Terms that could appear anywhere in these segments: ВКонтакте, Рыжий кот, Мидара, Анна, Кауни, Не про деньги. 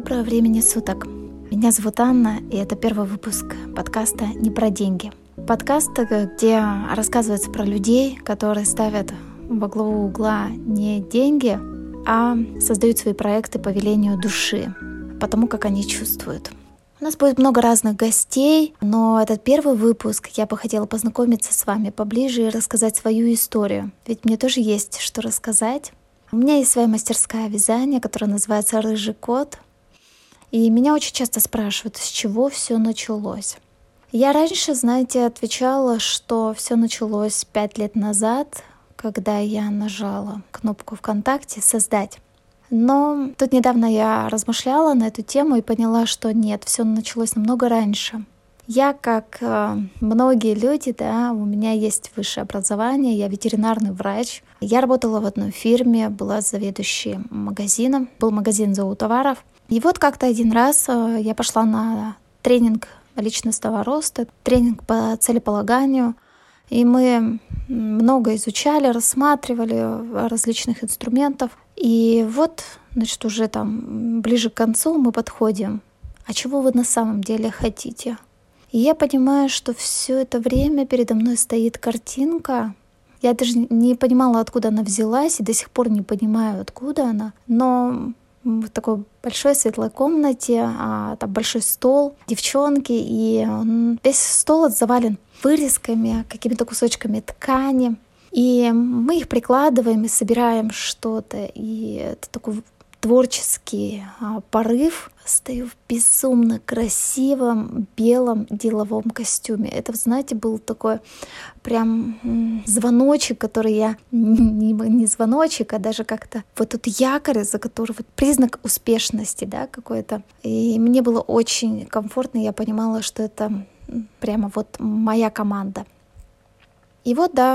Доброго времени суток. Меня зовут Анна, и это первый выпуск подкаста «Не про деньги». Подкаст, где рассказывается про людей, которые ставят во главу угла не деньги, а создают свои проекты по велению души, по тому, как они чувствуют. У нас будет много разных гостей, но этот первый выпуск я бы хотела познакомиться с вами поближе и рассказать свою историю, ведь мне тоже есть что рассказать. У меня есть своя мастерская вязания, которая называется «Рыжий кот», и меня очень часто спрашивают, с чего все началось. Я раньше, знаете, отвечала, что все началось 5 лет назад, когда я нажала кнопку ВКонтакте «Создать». Но тут недавно я размышляла на эту тему и поняла, что нет, все началось намного раньше. Я, как многие люди, у меня есть высшее образование, я ветеринарный врач. Я работала в одной фирме, была заведующей магазином, был магазин зоотоваров. И вот как-то один раз я пошла на тренинг личностного роста, тренинг по целеполаганию. И мы много изучали, рассматривали различных инструментов. И вот, значит, уже ближе к концу мы подходим. А чего вы на самом деле хотите? И я понимаю, что все это время передо мной стоит картинка. Я даже не понимала, откуда она взялась, и до сих пор не понимаю, откуда она. Но в такой большой светлой комнате, там большой стол, девчонки, и весь стол завален вырезками, какими-то кусочками ткани. И мы их прикладываем и собираем что-то. И это такой творческий порыв. Стою в безумно красивом белом деловом костюме. Это, знаете, был такой прям звоночек, который я... Не звоночек, а даже как-то... Вот тут якорь, за который признак успешности, какой-то. И мне было очень комфортно. Я понимала, что это прямо моя команда. И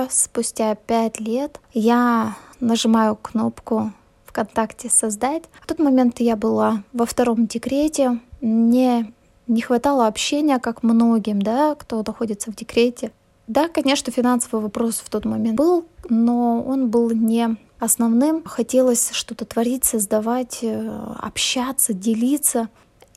спустя 5 лет я нажимаю кнопку ВКонтакте «Создать». В тот момент я была во 2-м декрете. Мне не хватало общения, как многим, кто находится в декрете. Да, конечно, финансовый вопрос в тот момент был, но он был не основным. Хотелось что-то творить, создавать, общаться, делиться.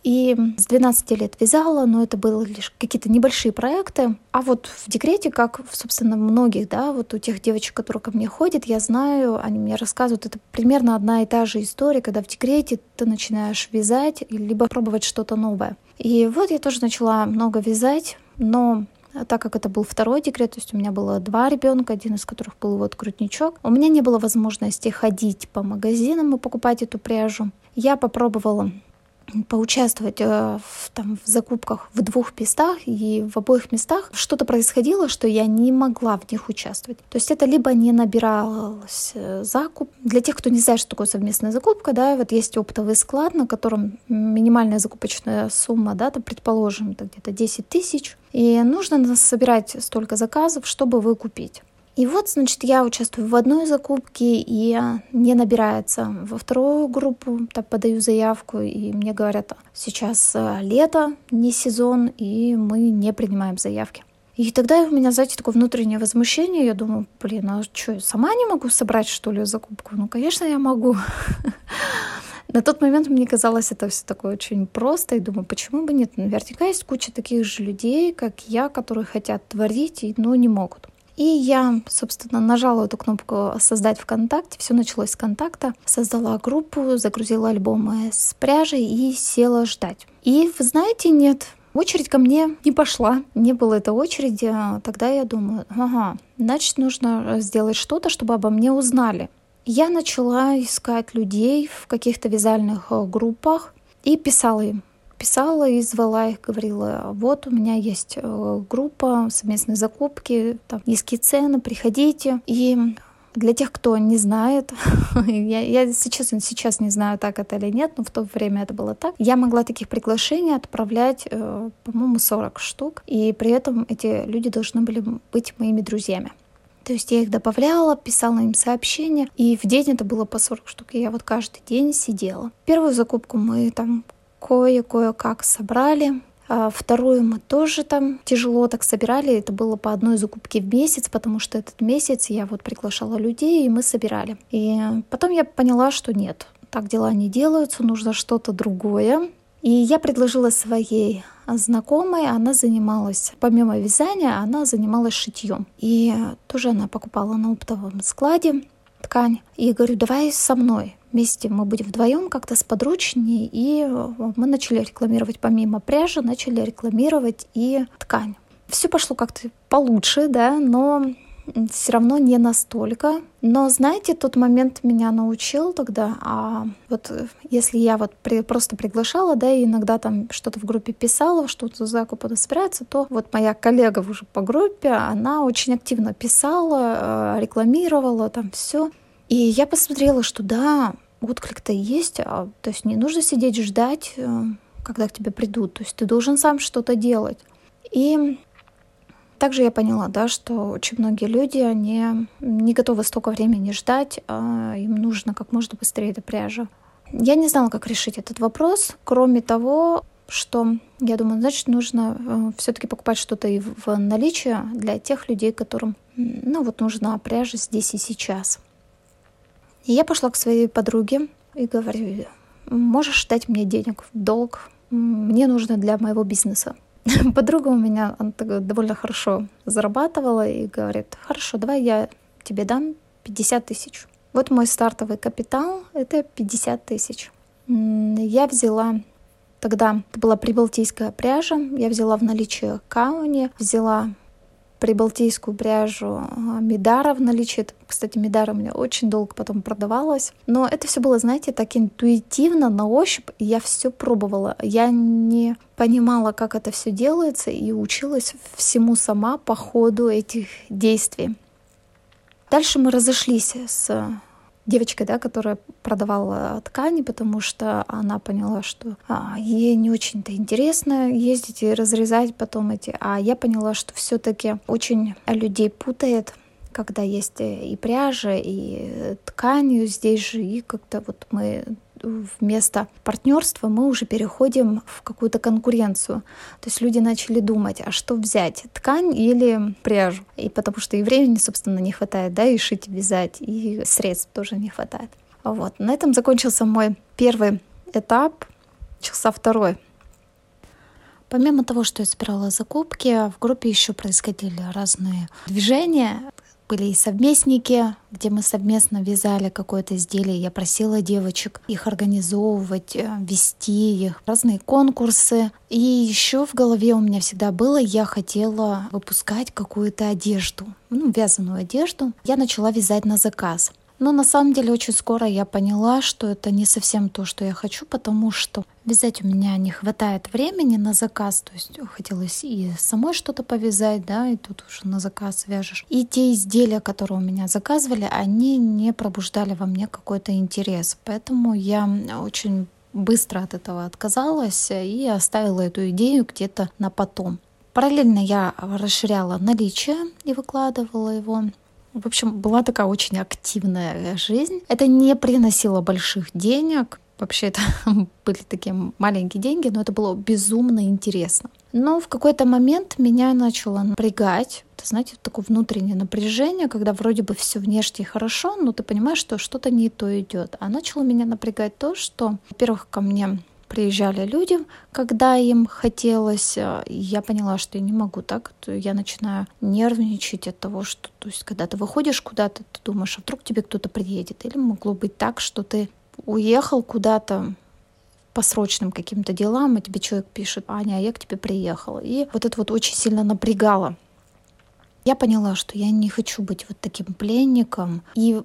И с 12 лет вязала, но это были лишь какие-то небольшие проекты. А вот в декрете, как, собственно, многих, у тех девочек, которые ко мне ходят, я знаю, они мне рассказывают, это примерно одна и та же история, когда в декрете ты начинаешь вязать, либо пробовать что-то новое. И я тоже начала много вязать, но так как это был 2-й декрет, то есть у меня было 2 ребенка, один из которых был грудничок, у меня не было возможности ходить по магазинам и покупать эту пряжу. Я попробовала поучаствовать в закупках в 2 местах, и в обоих местах что-то происходило, что я не могла в них участвовать. То есть это либо не набиралось закуп. Для тех, кто не знает, что такое совместная закупка, есть оптовый склад, на котором минимальная закупочная сумма, предположим, где-то 10 тысяч, и нужно собирать столько заказов, чтобы выкупить. И я участвую в одной закупке, и не набирается. Во 2-ю группу подаю заявку, и мне говорят, сейчас лето, не сезон, и мы не принимаем заявки. И тогда у меня, знаете, такое внутреннее возмущение. Я думаю, а что, я сама не могу собрать, что ли, закупку? Ну, конечно, я могу. На тот момент мне казалось это все такое очень просто, и думаю, почему бы нет? Наверняка есть куча таких же людей, как я, которые хотят творить, но не могут. И я, собственно, нажала эту кнопку «Создать ВКонтакте». Все началось с контакта. Создала группу, загрузила альбомы с пряжей и села ждать. И, вы знаете, нет, очередь ко мне не пошла. Не было этой очереди. Тогда я думаю, значит, нужно сделать что-то, чтобы обо мне узнали. Я начала искать людей в каких-то вязальных группах и писала им. Писала и звала их, говорила, вот у меня есть группа, совместные закупки, низкие цены, приходите. И для тех, кто не знает, я, если честно, сейчас не знаю, так это или нет, но в то время это было так. Я могла таких приглашений отправлять, по-моему, 40 штук, и при этом эти люди должны были быть моими друзьями. То есть я их добавляла, писала им сообщения, и в день это было по 40 штук, и я каждый день сидела. Первую закупку мы кое-как собрали. А вторую мы тоже тяжело собирали. Это было по 1 закупке в месяц, потому что этот месяц я приглашала людей, и мы собирали. И потом я поняла, что нет. так дела не делаются, нужно что-то другое. И я предложила своей знакомой, она занималась, помимо вязания, она занималась шитьем. И тоже она покупала на оптовом складе ткань. И говорю, давай со мной. Вместе мы будем вдвоем как-то сподручнее. И мы начали рекламировать, помимо пряжи, начали рекламировать и ткань. Все пошло как-то получше, да, но все равно не настолько. Но, знаете, тот момент меня научил тогда. А вот если я вот просто приглашала, да, и иногда там что-то в группе писала, что-то закупы собирается, то вот моя коллега уже по группе, она очень активно писала, рекламировала там все. И я посмотрела, что да, отклик-то есть, то есть не нужно сидеть ждать, когда к тебе придут. То есть ты должен сам что-то делать. И также я поняла, да, что очень многие люди, они не готовы столько времени ждать, а им нужно как можно быстрее эта пряжа. Я не знала, как решить этот вопрос, кроме того, что я думаю, значит, нужно все-таки покупать что-то и в наличии для тех людей, которым, ну, вот нужна пряжа здесь и сейчас. И я пошла к своей подруге и говорю, можешь дать мне денег в долг, мне нужно для моего бизнеса. Подруга у меня, она довольно хорошо зарабатывала и говорит, хорошо, давай я тебе дам 50 тысяч. Вот мой стартовый капитал, это 50 тысяч. Я взяла, тогда это была прибалтийская пряжа, я взяла в наличии Кауни, взяла прибалтийскую пряжу Мидара в наличии. Кстати, Мидара у меня очень долго потом продавалась. Но это все было, знаете, так интуитивно, на ощупь. Я все пробовала. Я не понимала, как это все делается, и училась всему сама по ходу этих действий. Дальше мы разошлись с девочкой, да, которая продавала ткани, потому что она поняла, что ей не очень-то интересно ездить и разрезать потом эти. А я поняла, что все-таки очень людей путает, когда есть и пряжа, и ткань здесь же, и как-то вот мы вместо партнерства мы уже переходим в какую-то конкуренцию. То есть люди начали думать, а что взять, ткань или пряжу? И потому что и времени, собственно, не хватает, да, и шить, и вязать, и средств тоже не хватает. Вот. На этом закончился мой первый этап, начался второй. Помимо того, что я собирала закупки, в группе еще происходили разные движения. Были и совместники, где мы совместно вязали какое-то изделие. Я просила девочек их организовывать, вести их, разные конкурсы. И еще в голове у меня всегда было, я хотела выпускать какую-то одежду, ну, вязаную одежду. Я начала вязать на заказ. Но на самом деле очень скоро я поняла, что это не совсем то, что я хочу, потому что вязать у меня не хватает времени на заказ. То есть хотелось и самой что-то повязать, да, и тут уже на заказ вяжешь. И те изделия, которые у меня заказывали, они не пробуждали во мне какой-то интерес. Поэтому я очень быстро от этого отказалась и оставила эту идею где-то на потом. Параллельно я расширяла наличие и выкладывала его. В общем, была такая очень активная жизнь. Это не приносило больших денег. Вообще, это были такие маленькие деньги, но это было безумно интересно. Но в какой-то момент меня начало напрягать. Это, знаете, такое внутреннее напряжение, когда вроде бы все внешне хорошо, но ты понимаешь, что что-то не то идет. А начало меня напрягать то, что, во-первых, ко мне приезжали люди, когда им хотелось. Я поняла, что я не могу так. Я начинаю нервничать от того, что, то есть, когда ты выходишь куда-то, ты думаешь, а вдруг тебе кто-то приедет. Или могло быть так, что ты уехал куда-то по срочным каким-то делам, и тебе человек пишет, Аня, я к тебе приехала. И вот это вот очень сильно напрягало. Я поняла, что я не хочу быть вот таким пленником. И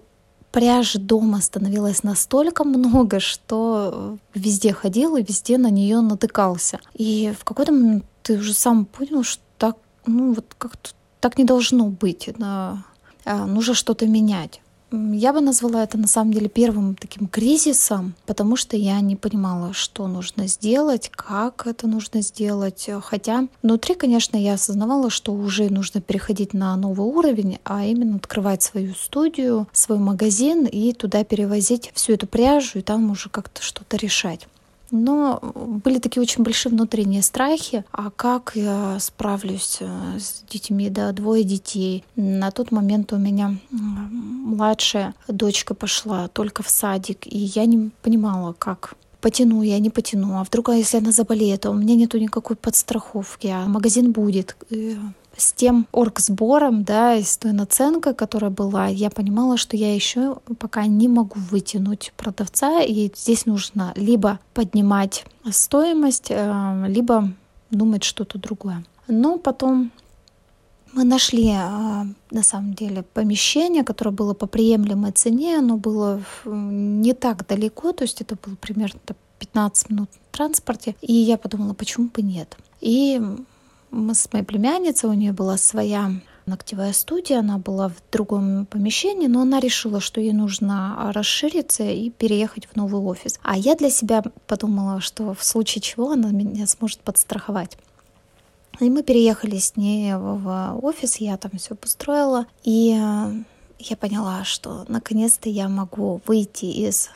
пряжи дома становилось настолько много, что везде ходил и везде на нее натыкался. И в какой-то момент ты уже сам понял, что так, ну, вот как-то так не должно быть. Нужно что-то менять. Я бы назвала это на самом деле первым таким кризисом, потому что я не понимала, что нужно сделать, как это нужно сделать. Хотя внутри, конечно, я осознавала, что уже нужно переходить на новый уровень, а именно открывать свою студию, свой магазин и туда перевозить всю эту пряжу и там уже как-то что-то решать. Но были такие очень большие внутренние страхи. А как я справлюсь с детьми? Да, двое детей. На тот момент у меня младшая дочка пошла только в садик, и я не понимала, как... Потяну я, не потяну. А вдруг, если она заболеет, то у меня нету никакой подстраховки, а магазин будет. С тем оргсбором, да, и с той наценкой, которая была, я понимала, что я еще пока не могу вытянуть продавца, и здесь нужно либо поднимать стоимость, либо думать что-то другое. Но потом мы нашли, на самом деле, помещение, которое было по приемлемой цене, оно было не так далеко, то есть это было примерно 15 минут на транспорте, и я подумала, почему бы нет. И мы с моей племянницей, у нее была своя ногтевая студия, она была в другом помещении, но она решила, что ей нужно расшириться и переехать в новый офис. А я для себя подумала, что в случае чего она меня сможет подстраховать. И мы переехали с ней в офис, я там все построила, и я поняла, что наконец-то я могу выйти из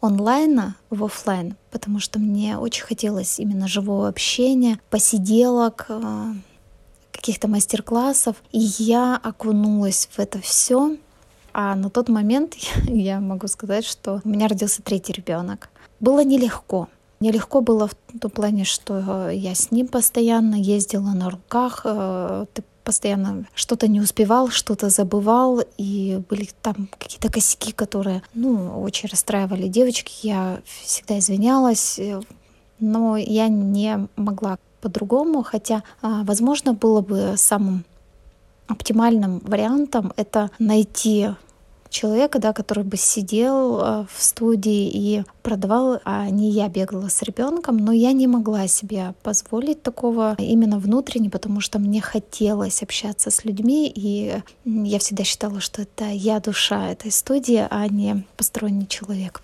онлайна в офлайн, потому что мне очень хотелось именно живого общения, посиделок, каких-то мастер-классов, и я окунулась в это все. А на тот момент я могу сказать, что у меня родился третий ребенок. Было нелегко. Мне легко было в том плане, что я с ним постоянно ездила на руках, ты постоянно что-то не успевал, что-то забывал, и были там какие-то косяки, которые, очень расстраивали девочки. Я всегда извинялась, но я не могла по-другому, хотя, возможно, было бы самым оптимальным вариантом это найти человека, да, который бы сидел в студии и продавал, а не я бегала с ребенком, но я не могла себе позволить такого именно внутренне, потому что мне хотелось общаться с людьми, и я всегда считала, что это я душа этой студии, а не посторонний человек.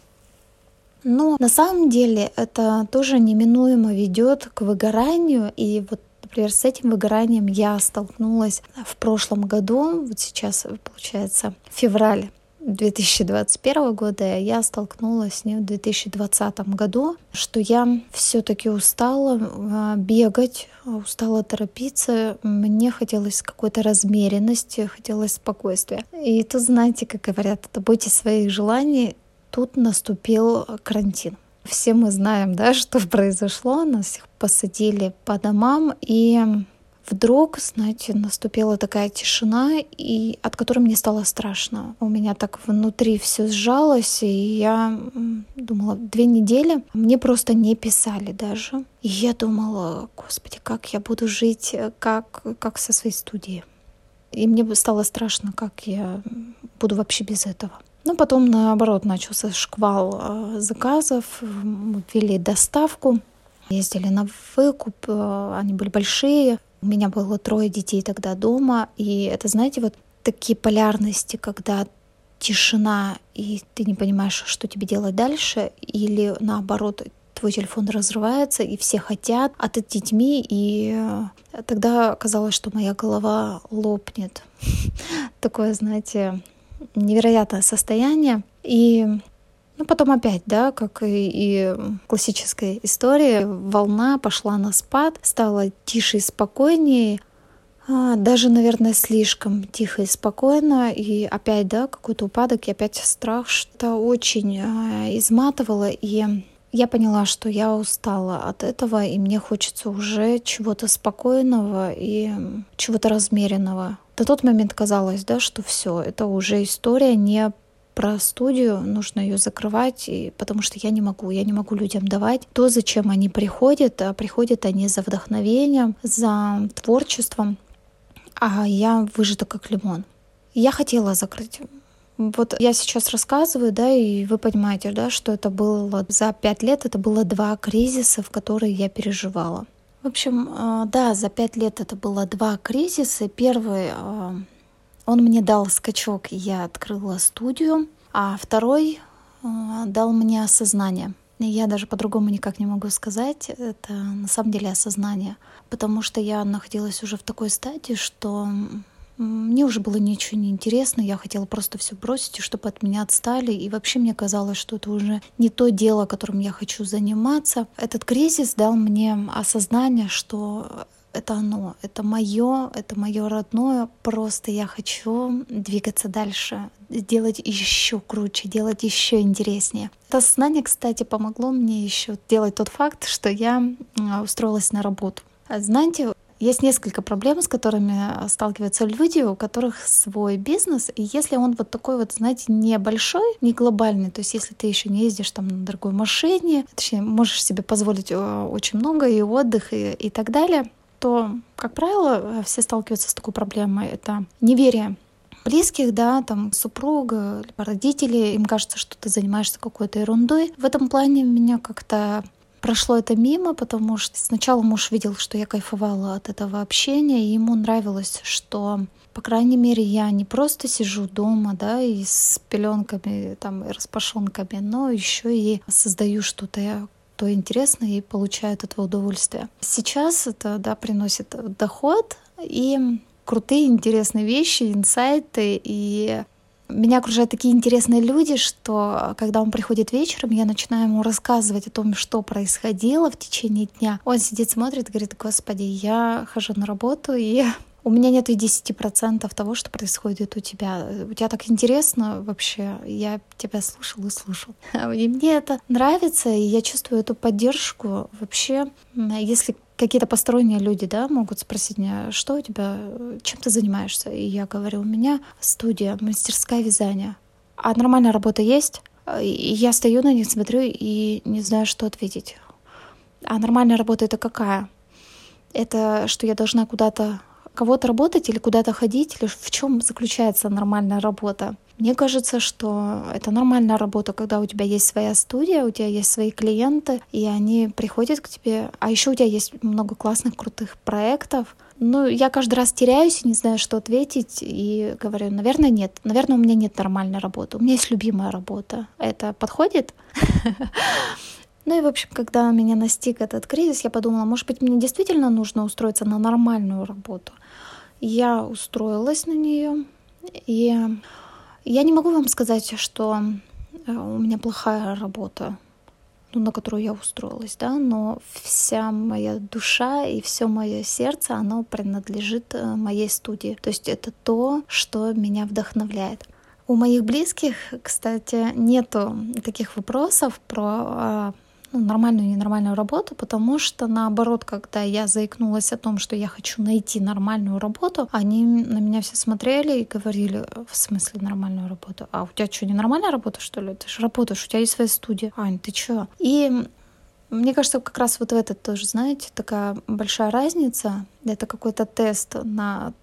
Но на самом деле это тоже неминуемо ведет к выгоранию, и вот, например, с этим выгоранием я столкнулась в прошлом году, вот сейчас, получается, февраль 2021 года, я столкнулась с ним в 2020 году, что я все-таки устала бегать, устала торопиться, мне хотелось какой-то размеренности, хотелось спокойствия. И тут, знаете, как говорят, бойтесь своих желаний, тут наступил карантин. Все мы знаем, да, что произошло, нас всех посадили по домам, и вдруг, знаете, наступила такая тишина, и от которой мне стало страшно. У меня так внутри все сжалось, и я думала, 2 недели мне просто не писали даже. И я думала, Господи, как я буду жить, как со своей студией. И мне стало страшно, как я буду вообще без этого. Но потом, наоборот, начался шквал заказов, мы ввели доставку, ездили на выкуп, они были большие. У меня было 3 детей тогда дома, и это, знаете, вот такие полярности, когда тишина, и ты не понимаешь, что тебе делать дальше, или наоборот, твой телефон разрывается, и все хотят, а ты с детьми, и тогда казалось, что моя голова лопнет. Такое, знаете... невероятное состояние. И потом опять, да, как и классическая история, волна пошла на спад, стало тише и спокойнее, даже, наверное, слишком тихо и спокойно, и опять, да, какой-то упадок, и опять страх, что очень изматывало, и я поняла, что я устала от этого, и мне хочется уже чего-то спокойного и чего-то размеренного. На тот момент казалось, да, что все, это уже история не про студию, нужно ее закрывать, потому что я не могу людям давать то, зачем они приходят, а приходят они за вдохновением, за творчеством, а я выжата как лимон. Я хотела закрыть. Вот я сейчас рассказываю, да, и вы понимаете, да, что это было за 5 лет, это было 2 кризиса, в которые я переживала. В общем, да, за 5 лет это было 2 кризиса. Первый, он мне дал скачок, я открыла студию, а второй дал мне осознание. Я даже по-другому никак не могу сказать, это на самом деле осознание, потому что я находилась уже в такой стадии, что Мне уже было ничего не интересно, я хотела просто все бросить, и чтобы от меня отстали. И вообще мне казалось, что это уже не то дело, которым я хочу заниматься. Этот кризис дал мне осознание, что это оно, это мое родное. Просто я хочу двигаться дальше, делать еще круче, делать еще интереснее. Это осознание, кстати, помогло мне еще делать тот факт, что я устроилась на работу. Знаете, есть несколько проблем, с которыми сталкиваются люди, у которых свой бизнес. И если он вот такой вот, знаете, небольшой, не глобальный, то есть если ты еще не ездишь там на дорогой машине, точнее, можешь себе позволить очень много и отдых, и так далее, то, как правило, все сталкиваются с такой проблемой. Это неверие близких, да, там, супруга, либо родители. Им кажется, что ты занимаешься какой-то ерундой. В этом плане меня как-то прошло это мимо, потому что сначала муж видел, что я кайфовала от этого общения, и ему нравилось, что, по крайней мере, я не просто сижу дома, да, и с пеленками, там, и распашонками, но еще и создаю что-то то интересное и получаю от этого удовольствие. Сейчас это, да, приносит доход и крутые, интересные вещи, инсайты, и меня окружают такие интересные люди, что когда он приходит вечером, я начинаю ему рассказывать о том, что происходило в течение дня. Он сидит, смотрит, говорит: «Господи, я хожу на работу, и у меня нет и 10% того, что происходит у тебя. У тебя так интересно вообще. Я тебя слушал и слушал». И мне это нравится, и я чувствую эту поддержку. Вообще, если какие-то посторонние люди, да, могут спросить меня: «Что у тебя, чем ты занимаешься?» И я говорю: «У меня студия, мастерская вязания. А нормальная работа есть?» И я стою на них, смотрю и не знаю, что ответить. А нормальная работа — это какая? Это что я должна куда-то, кого-то работать или куда-то ходить? Или в чем заключается нормальная работа? Мне кажется, что это нормальная работа, когда у тебя есть своя студия, у тебя есть свои клиенты, и они приходят к тебе. А еще у тебя есть много классных, крутых проектов». Ну, я каждый раз теряюсь и не знаю, что ответить, и говорю: «Наверное, нет. Наверное, у меня нет нормальной работы. У меня есть любимая работа. Это подходит?» Ну и, в общем, когда меня настиг этот кризис, я подумала: может быть, мне действительно нужно устроиться на нормальную работу. Я устроилась на нее, и я не могу вам сказать, что у меня плохая работа, ну, на которую я устроилась, да, но вся моя душа и все мое сердце, оно принадлежит моей студии. То есть это то, что меня вдохновляет. У моих близких, кстати, нету таких вопросов про нормальную и ненормальную работу, потому что, наоборот, когда я заикнулась о том, что я хочу найти нормальную работу, они на меня все смотрели и говорили: «В смысле нормальную работу? А у тебя что, не нормальная работа, что ли? Ты же работаешь, у тебя есть своя студия. Ань, ты что?» И мне кажется, как раз вот в этот тоже, знаете, такая большая разница. Это какой-то тест на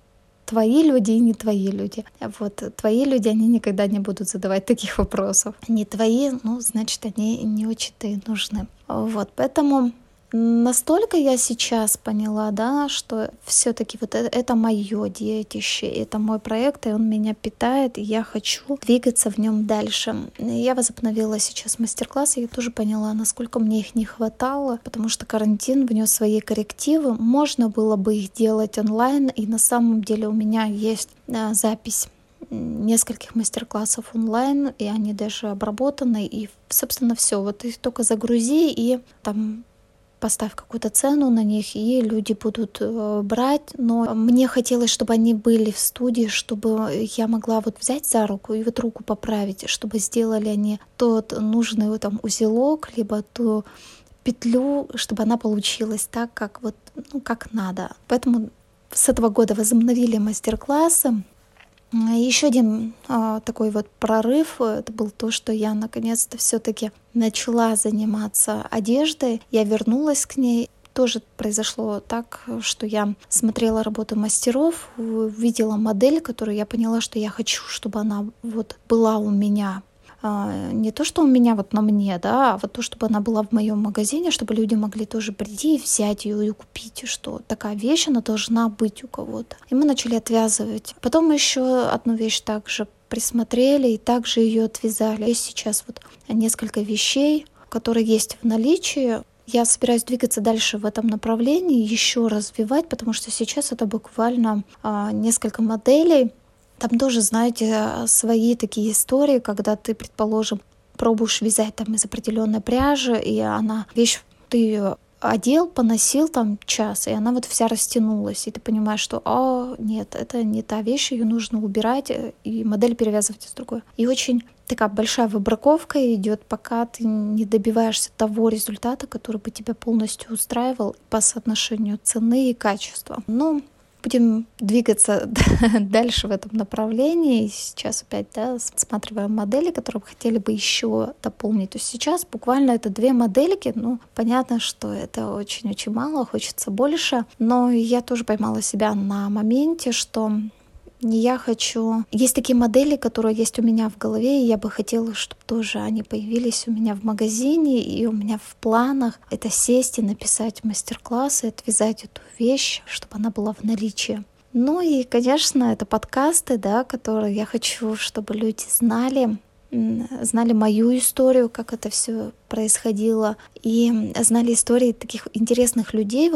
твои люди и не твои люди. Вот твои люди, они никогда не будут задавать таких вопросов. Не твои, ну, значит, они не очень-то и нужны. Вот, поэтому настолько я сейчас поняла, да, что все-таки вот это мое детище, это мой проект, и он меня питает, и я хочу двигаться в нем дальше. Я возобновила сейчас мастер-классы, я тоже поняла, насколько мне их не хватало, потому что карантин внес свои коррективы. Можно было бы их делать онлайн, и на самом деле у меня есть запись нескольких мастер-классов онлайн, и они даже обработаны, и, собственно, все. Вот их только загрузи и там поставь какую-то цену на них, и люди будут брать. Но мне хотелось, чтобы они были в студии, чтобы я могла вот взять за руку и вот руку поправить, чтобы сделали они тот нужный там узелок, либо ту петлю, чтобы она получилась так, как вот, ну, как надо. Поэтому с этого года возобновили мастер-классы. Еще один такой вот прорыв, это был то, что я наконец-то все-таки начала заниматься одеждой, я вернулась к ней. Тоже произошло так, что я смотрела работу мастеров, увидела модель, которую я поняла, что я хочу, чтобы она вот была у меня. Не то, что у меня вот на мне, да, а вот то, чтобы она была в моем магазине, чтобы люди могли тоже прийти и взять ее и купить, что такая вещь, она должна быть у кого-то. И мы начали отвязывать. Потом еще одну вещь также присмотрели и также ее отвязали. Есть сейчас вот несколько вещей, которые есть в наличии. Я собираюсь двигаться дальше в этом направлении, еще развивать, потому что сейчас это буквально несколько моделей. Там тоже, знаете, свои такие истории, когда ты, предположим, пробуешь вязать там из определенной пряжи, и она вещь, ты ее одел, поносил там час, и она вот вся растянулась, и ты понимаешь, что нет, это не та вещь, ее нужно убирать и модель перевязывать с другой. И очень такая большая выбраковка идет, пока ты не добиваешься того результата, который бы тебя полностью устраивал по соотношению цены и качества. Ну, будем двигаться дальше в этом направлении. И сейчас опять, рассматриваем модели, которые бы хотели бы еще дополнить. То есть сейчас буквально это 2 модельки. Ну, понятно, что это очень-очень мало, хочется больше. Но я тоже поймала себя на моменте, что не я хочу. Есть такие модели, которые есть у меня в голове, и я бы хотела, чтобы тоже они появились у меня в магазине, и у меня в планах это сесть и написать мастер-класс, и отвязать эту вещь, чтобы она была в наличии. Ну и, конечно, это подкасты, которые я хочу, чтобы люди знали мою историю, как это все происходило, и знали истории таких интересных людей,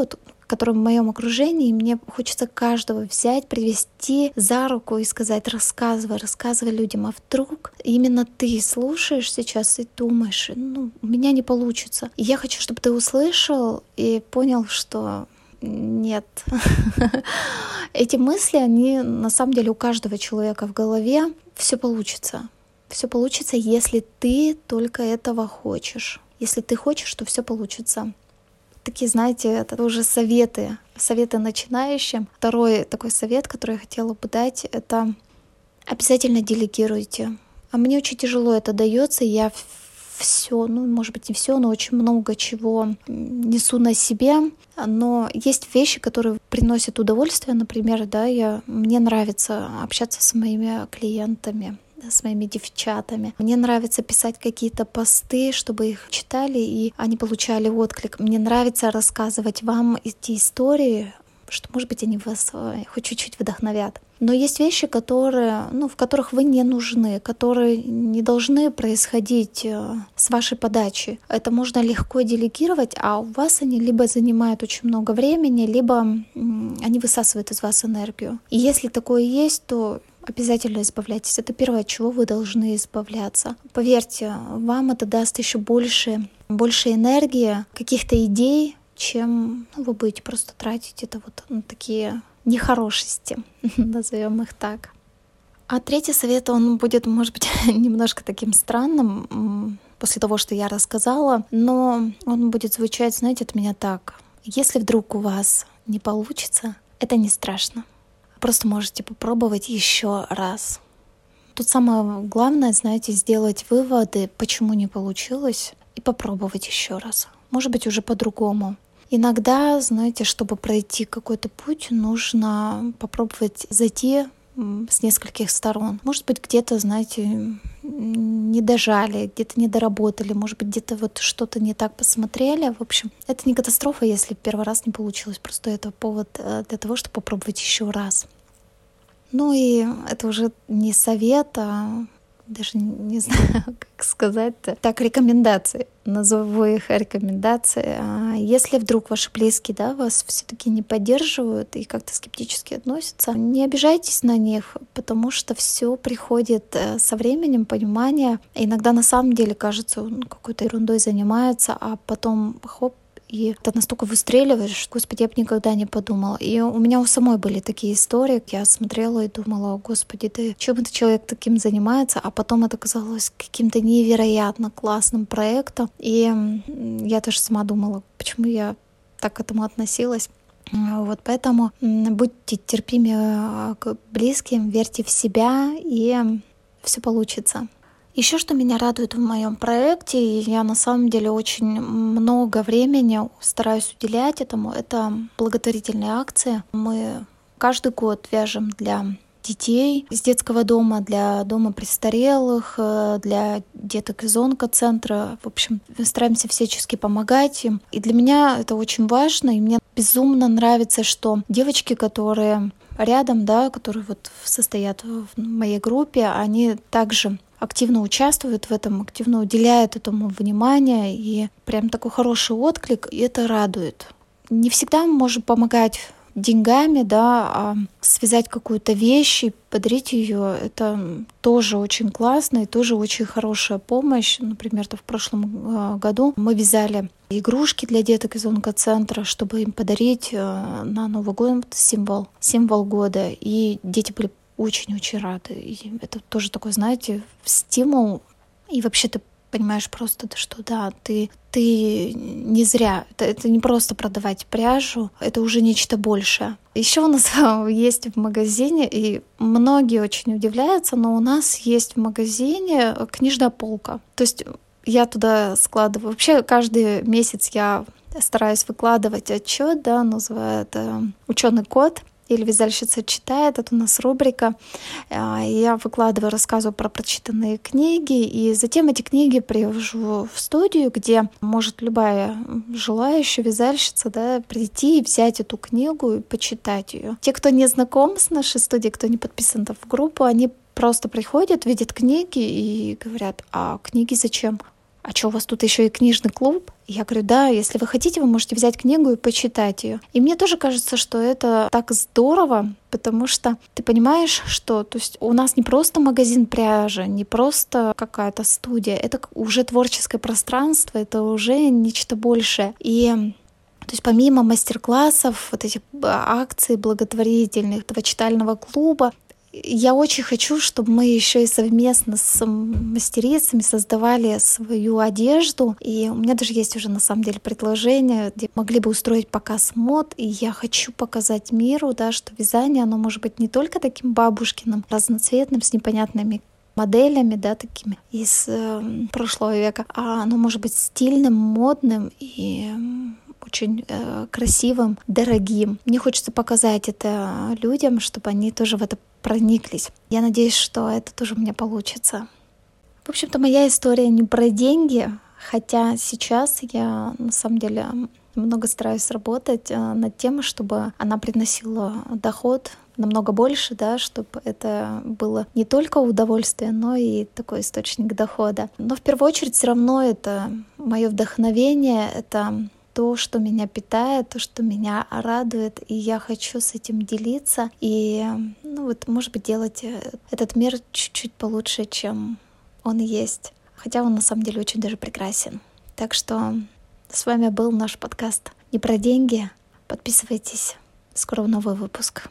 которые в моем окружении, и мне хочется каждого взять, привести за руку и сказать: рассказывай людям, а вдруг именно ты слушаешь сейчас и думаешь: у меня не получится. И я хочу, чтобы ты услышал и понял, что нет. Эти мысли, они на самом деле у каждого человека в голове. Все получится. Все получится, если ты только этого хочешь. Если ты хочешь, то все получится. Такие, знаете, это тоже советы начинающим. Второй такой совет, который я хотела бы дать, это обязательно делегируйте. А мне очень тяжело это дается, я все, может быть, не все, но очень много чего несу на себе. Но есть вещи, которые приносят удовольствие. Например, мне нравится общаться с моими клиентами, с моими девчатами. Мне нравится писать какие-то посты, чтобы их читали и они получали отклик. Мне нравится рассказывать вам эти истории, что, может быть, они вас хоть чуть-чуть вдохновят. Но есть вещи, которые, в которых вы не нужны, которые не должны происходить с вашей подачи. Это можно легко делегировать, а у вас они либо занимают очень много времени, либо они высасывают из вас энергию. И если такое есть, то обязательно избавляйтесь. Это первое, от чего вы должны избавляться. Поверьте, вам это даст еще больше энергии, каких-то идей, чем вы будете просто тратить это на такие нехорошести, назовем их так. А третий совет, он будет, может быть, немножко таким странным после того, что я рассказала, но он будет звучать, знаете, от меня так. Если вдруг у вас не получится, это не страшно. Просто можете попробовать еще раз. Тут самое главное, знаете, сделать выводы, почему не получилось, и попробовать еще раз. Может быть, уже по-другому. Иногда, знаете, чтобы пройти какой-то путь, нужно попробовать зайти с нескольких сторон. Может быть, где-то, знаете, не дожали, где-то не доработали, может быть, где-то вот что-то не так посмотрели. В общем, это не катастрофа, если первый раз не получилось. Просто это повод для того, чтобы попробовать еще раз. Ну и это уже не совет, а даже не знаю, как сказать-то. Так, рекомендации. Назову их рекомендации. Если вдруг ваши близкие вас все-таки не поддерживают и как-то скептически относятся, не обижайтесь на них, потому что все приходит со временем, понимание. Иногда на самом деле кажется, он какой-то ерундой занимается, а потом хоп, и ты настолько выстреливаешь, что, господи, я бы никогда не подумала. И у меня у самой были такие истории. Я смотрела и думала: господи, да чем этот человек таким занимается? А потом это оказалось каким-то невероятно классным проектом. И я тоже сама думала, почему я так к этому относилась. Вот поэтому будьте терпимы к близким, верьте в себя, и все получится. Еще что меня радует в моем проекте, и я на самом деле очень много времени стараюсь уделять этому, это благотворительные акции. Мы каждый год вяжем для детей из детского дома, для дома престарелых, для деток из онкоцентра. В общем, стараемся всячески помогать им. И для меня это очень важно, и мне безумно нравится, что девочки, которые рядом, которые вот состоят в моей группе, они также активно участвует в этом, активно уделяет этому внимание, и прям такой хороший отклик, и это радует. Не всегда мы можем помогать деньгами, да, а связать какую-то вещь и подарить ее, это тоже очень классно и тоже очень хорошая помощь. Например, в прошлом году мы вязали игрушки для деток из онкоцентра, чтобы им подарить на Новый год символ года. И дети были очень-очень рады. И это тоже такой, знаете, стимул. И вообще ты понимаешь просто, что да, ты не зря. Это не просто продавать пряжу, это уже нечто большее. Еще у нас есть в магазине, и многие очень удивляются, но у нас есть в магазине книжная полка. То есть я туда складываю. Вообще каждый месяц я стараюсь выкладывать отчет, да, называют «Ученый кот». Или «Вязальщица читает», это у нас рубрика. Я выкладываю, рассказываю про прочитанные книги, и затем эти книги привожу в студию, где может любая желающая вязальщица, да, прийти и взять эту книгу и почитать ее. Те, кто не знаком с нашей студией, кто не подписан в группу, они просто приходят, видят книги и говорят: «А книги зачем? А что, у вас тут еще и книжный клуб?» Я говорю: «Да, если вы хотите, вы можете взять книгу и почитать ее». И мне тоже кажется, что это так здорово, потому что ты понимаешь, что, то есть, у нас не просто магазин пряжи, не просто какая-то студия, это уже творческое пространство, это уже нечто большее. И то есть помимо мастер-классов, вот этих акций благотворительных, этого читального клуба, я очень хочу, чтобы мы еще и совместно с мастерицами создавали свою одежду. И у меня даже есть уже на самом деле предложение, где могли бы устроить показ мод. И я хочу показать миру, да, что вязание, оно может быть не только таким бабушкиным, разноцветным, с непонятными моделями, да, такими из прошлого века, а оно может быть стильным, модным и очень красивым, дорогим. Мне хочется показать это людям, чтобы они тоже в это прониклись. Я надеюсь, что это тоже у меня получится. В общем-то, моя история не про деньги, хотя сейчас я на самом деле много стараюсь работать над тем, чтобы она приносила доход намного больше, да, чтобы это было не только удовольствие, но и такой источник дохода. Но в первую очередь все равно это мое вдохновение, это то, что меня питает, то, что меня радует, и я хочу с этим делиться. И, ну вот, может быть, делать этот мир чуть-чуть получше, чем он есть. Хотя он на самом деле очень даже прекрасен. Так что с вами был наш подкаст «Не про деньги». Подписывайтесь. Скоро новый выпуск.